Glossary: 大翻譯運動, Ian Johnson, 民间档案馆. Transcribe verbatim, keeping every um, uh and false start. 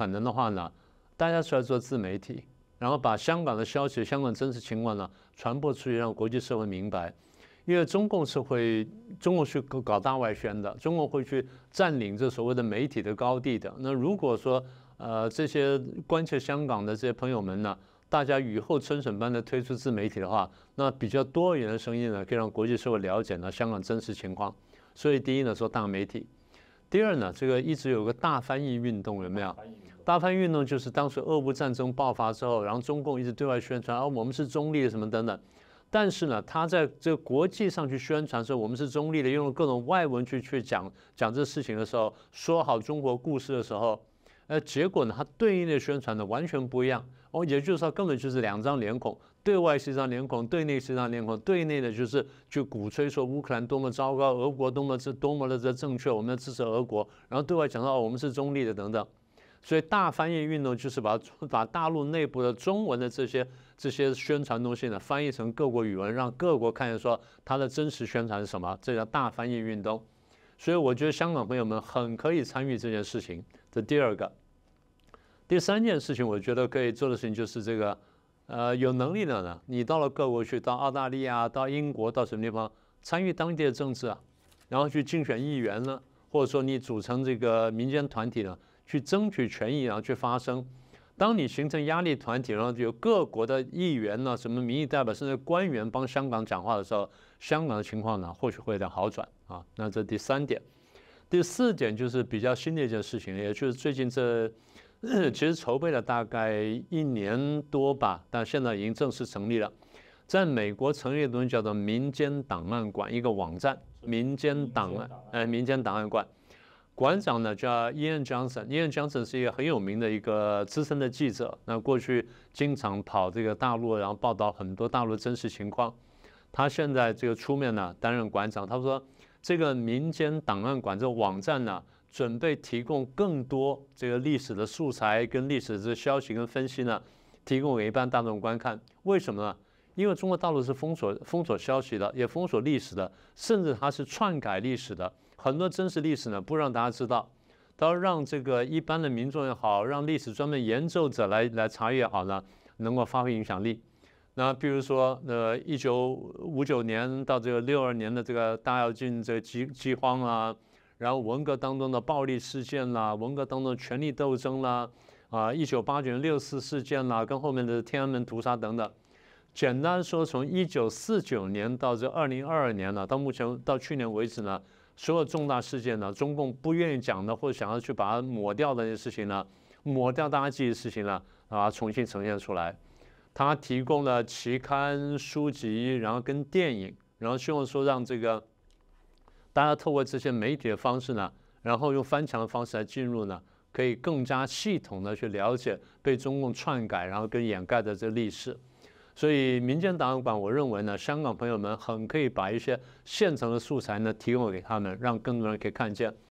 可能的话呢，大家出来做自媒体，然后把香港的消息、香港真实情况呢传播出去，让国际社会明白。因为中共是会，中共去搞大外宣的，中共会去占领这所谓的媒体的高地的。那如果说呃这些关切香港的这些朋友们呢， 大家雨后春笋般的推出自媒体的话，那比较多元的声音呢，可以让国际社会了解呢香港真实情况。所以第一呢，说大媒体；第二呢，这个一直有个大翻译运动，有没有？大翻译运动就是当时俄乌战争爆发之后，然后中共一直对外宣传，哦，我们是中立的什么等等。但是呢，他在这个国际上去宣传说我们是中立的，用各种外文去去讲讲这事情的时候，说好中国故事的时候，呃，结果呢，他对应的宣传呢完全不一样。 哦，也就是说，根本就是两张脸孔，对外是一张脸孔，对内是一张脸孔，对内的就是去鼓吹说乌克兰多么糟糕，俄国多么这多么的这正确，我们要支持俄国，然后对外讲到、哦、我们是中立的等等，所以大翻译运动就是把把大陆内部的中文的这些这些宣传东西呢翻译成各国语文，让各国看见说它的真实宣传是什么，这叫大翻译运动。所以我觉得香港朋友们很可以参与这件事情。这第二个。 第三件事情，我觉得可以做的事情就是这个，呃，有能力的呢，你到了各国去，到澳大利亚、到英国、到什么地方，参与当地的政治啊，然后去竞选议员呢，或者说你组成这个民间团体呢，去争取权益，然后去发声。当你形成压力团体，然后有各国的议员呢、什么民意代表甚至官员帮香港讲话的时候，香港的情况呢，或许会有点好转啊。那这第三点，第四点就是比较新的一件事情，也就是最近这。 其实筹备了大概一年多吧，但现在已经正式成立了。在美国成立的东西叫做民间档案馆，一个网站，民间档案，呃，民间档案馆。馆长呢叫 Ian Johnson， Ian Johnson 是一个很有名的一个资深的记者，那过去经常跑这个大陆，然后报道很多大陆真实情况。他现在这个出面呢担任馆长，他说这个民间档案馆这个网站呢。 准备提供更多这个历史的素材跟历史的消息跟分析呢，提供给一般大众观看。为什么呢？因为中国大陆是封锁封锁消息的，也封锁历史的，甚至它是篡改历史的。很多真实历史呢，不让大家知道，它要让这个一般的民众也好，让历史专门研究者来来查阅也好呢，能够发挥影响力。那比如说，呃，一九五九年到这个六二年的这个大跃进这个饥饥荒啊。 然后文革当中的暴力事件啦，文革当中的权力斗争啦，啊，一九八九年六四事件啦，跟后面的天安门屠杀等等，简单说，从一九四九年到这二零二二年呢，到目前到去年为止呢，所有重大事件呢，中共不愿意讲的或者想要去把它抹掉的那些事情呢，抹掉大家记忆的事情呢，啊，重新呈现出来。他提供了期刊、书籍，然后跟电影，然后希望说让这个。 大家透过这些媒体的方式呢，然后用翻墙的方式来进入呢，可以更加系统的去了解被中共篡改然后跟掩盖的这历史。所以民间档案馆，我认为呢，香港朋友们很可以把一些现成的素材呢提供给他们，让更多人可以看见。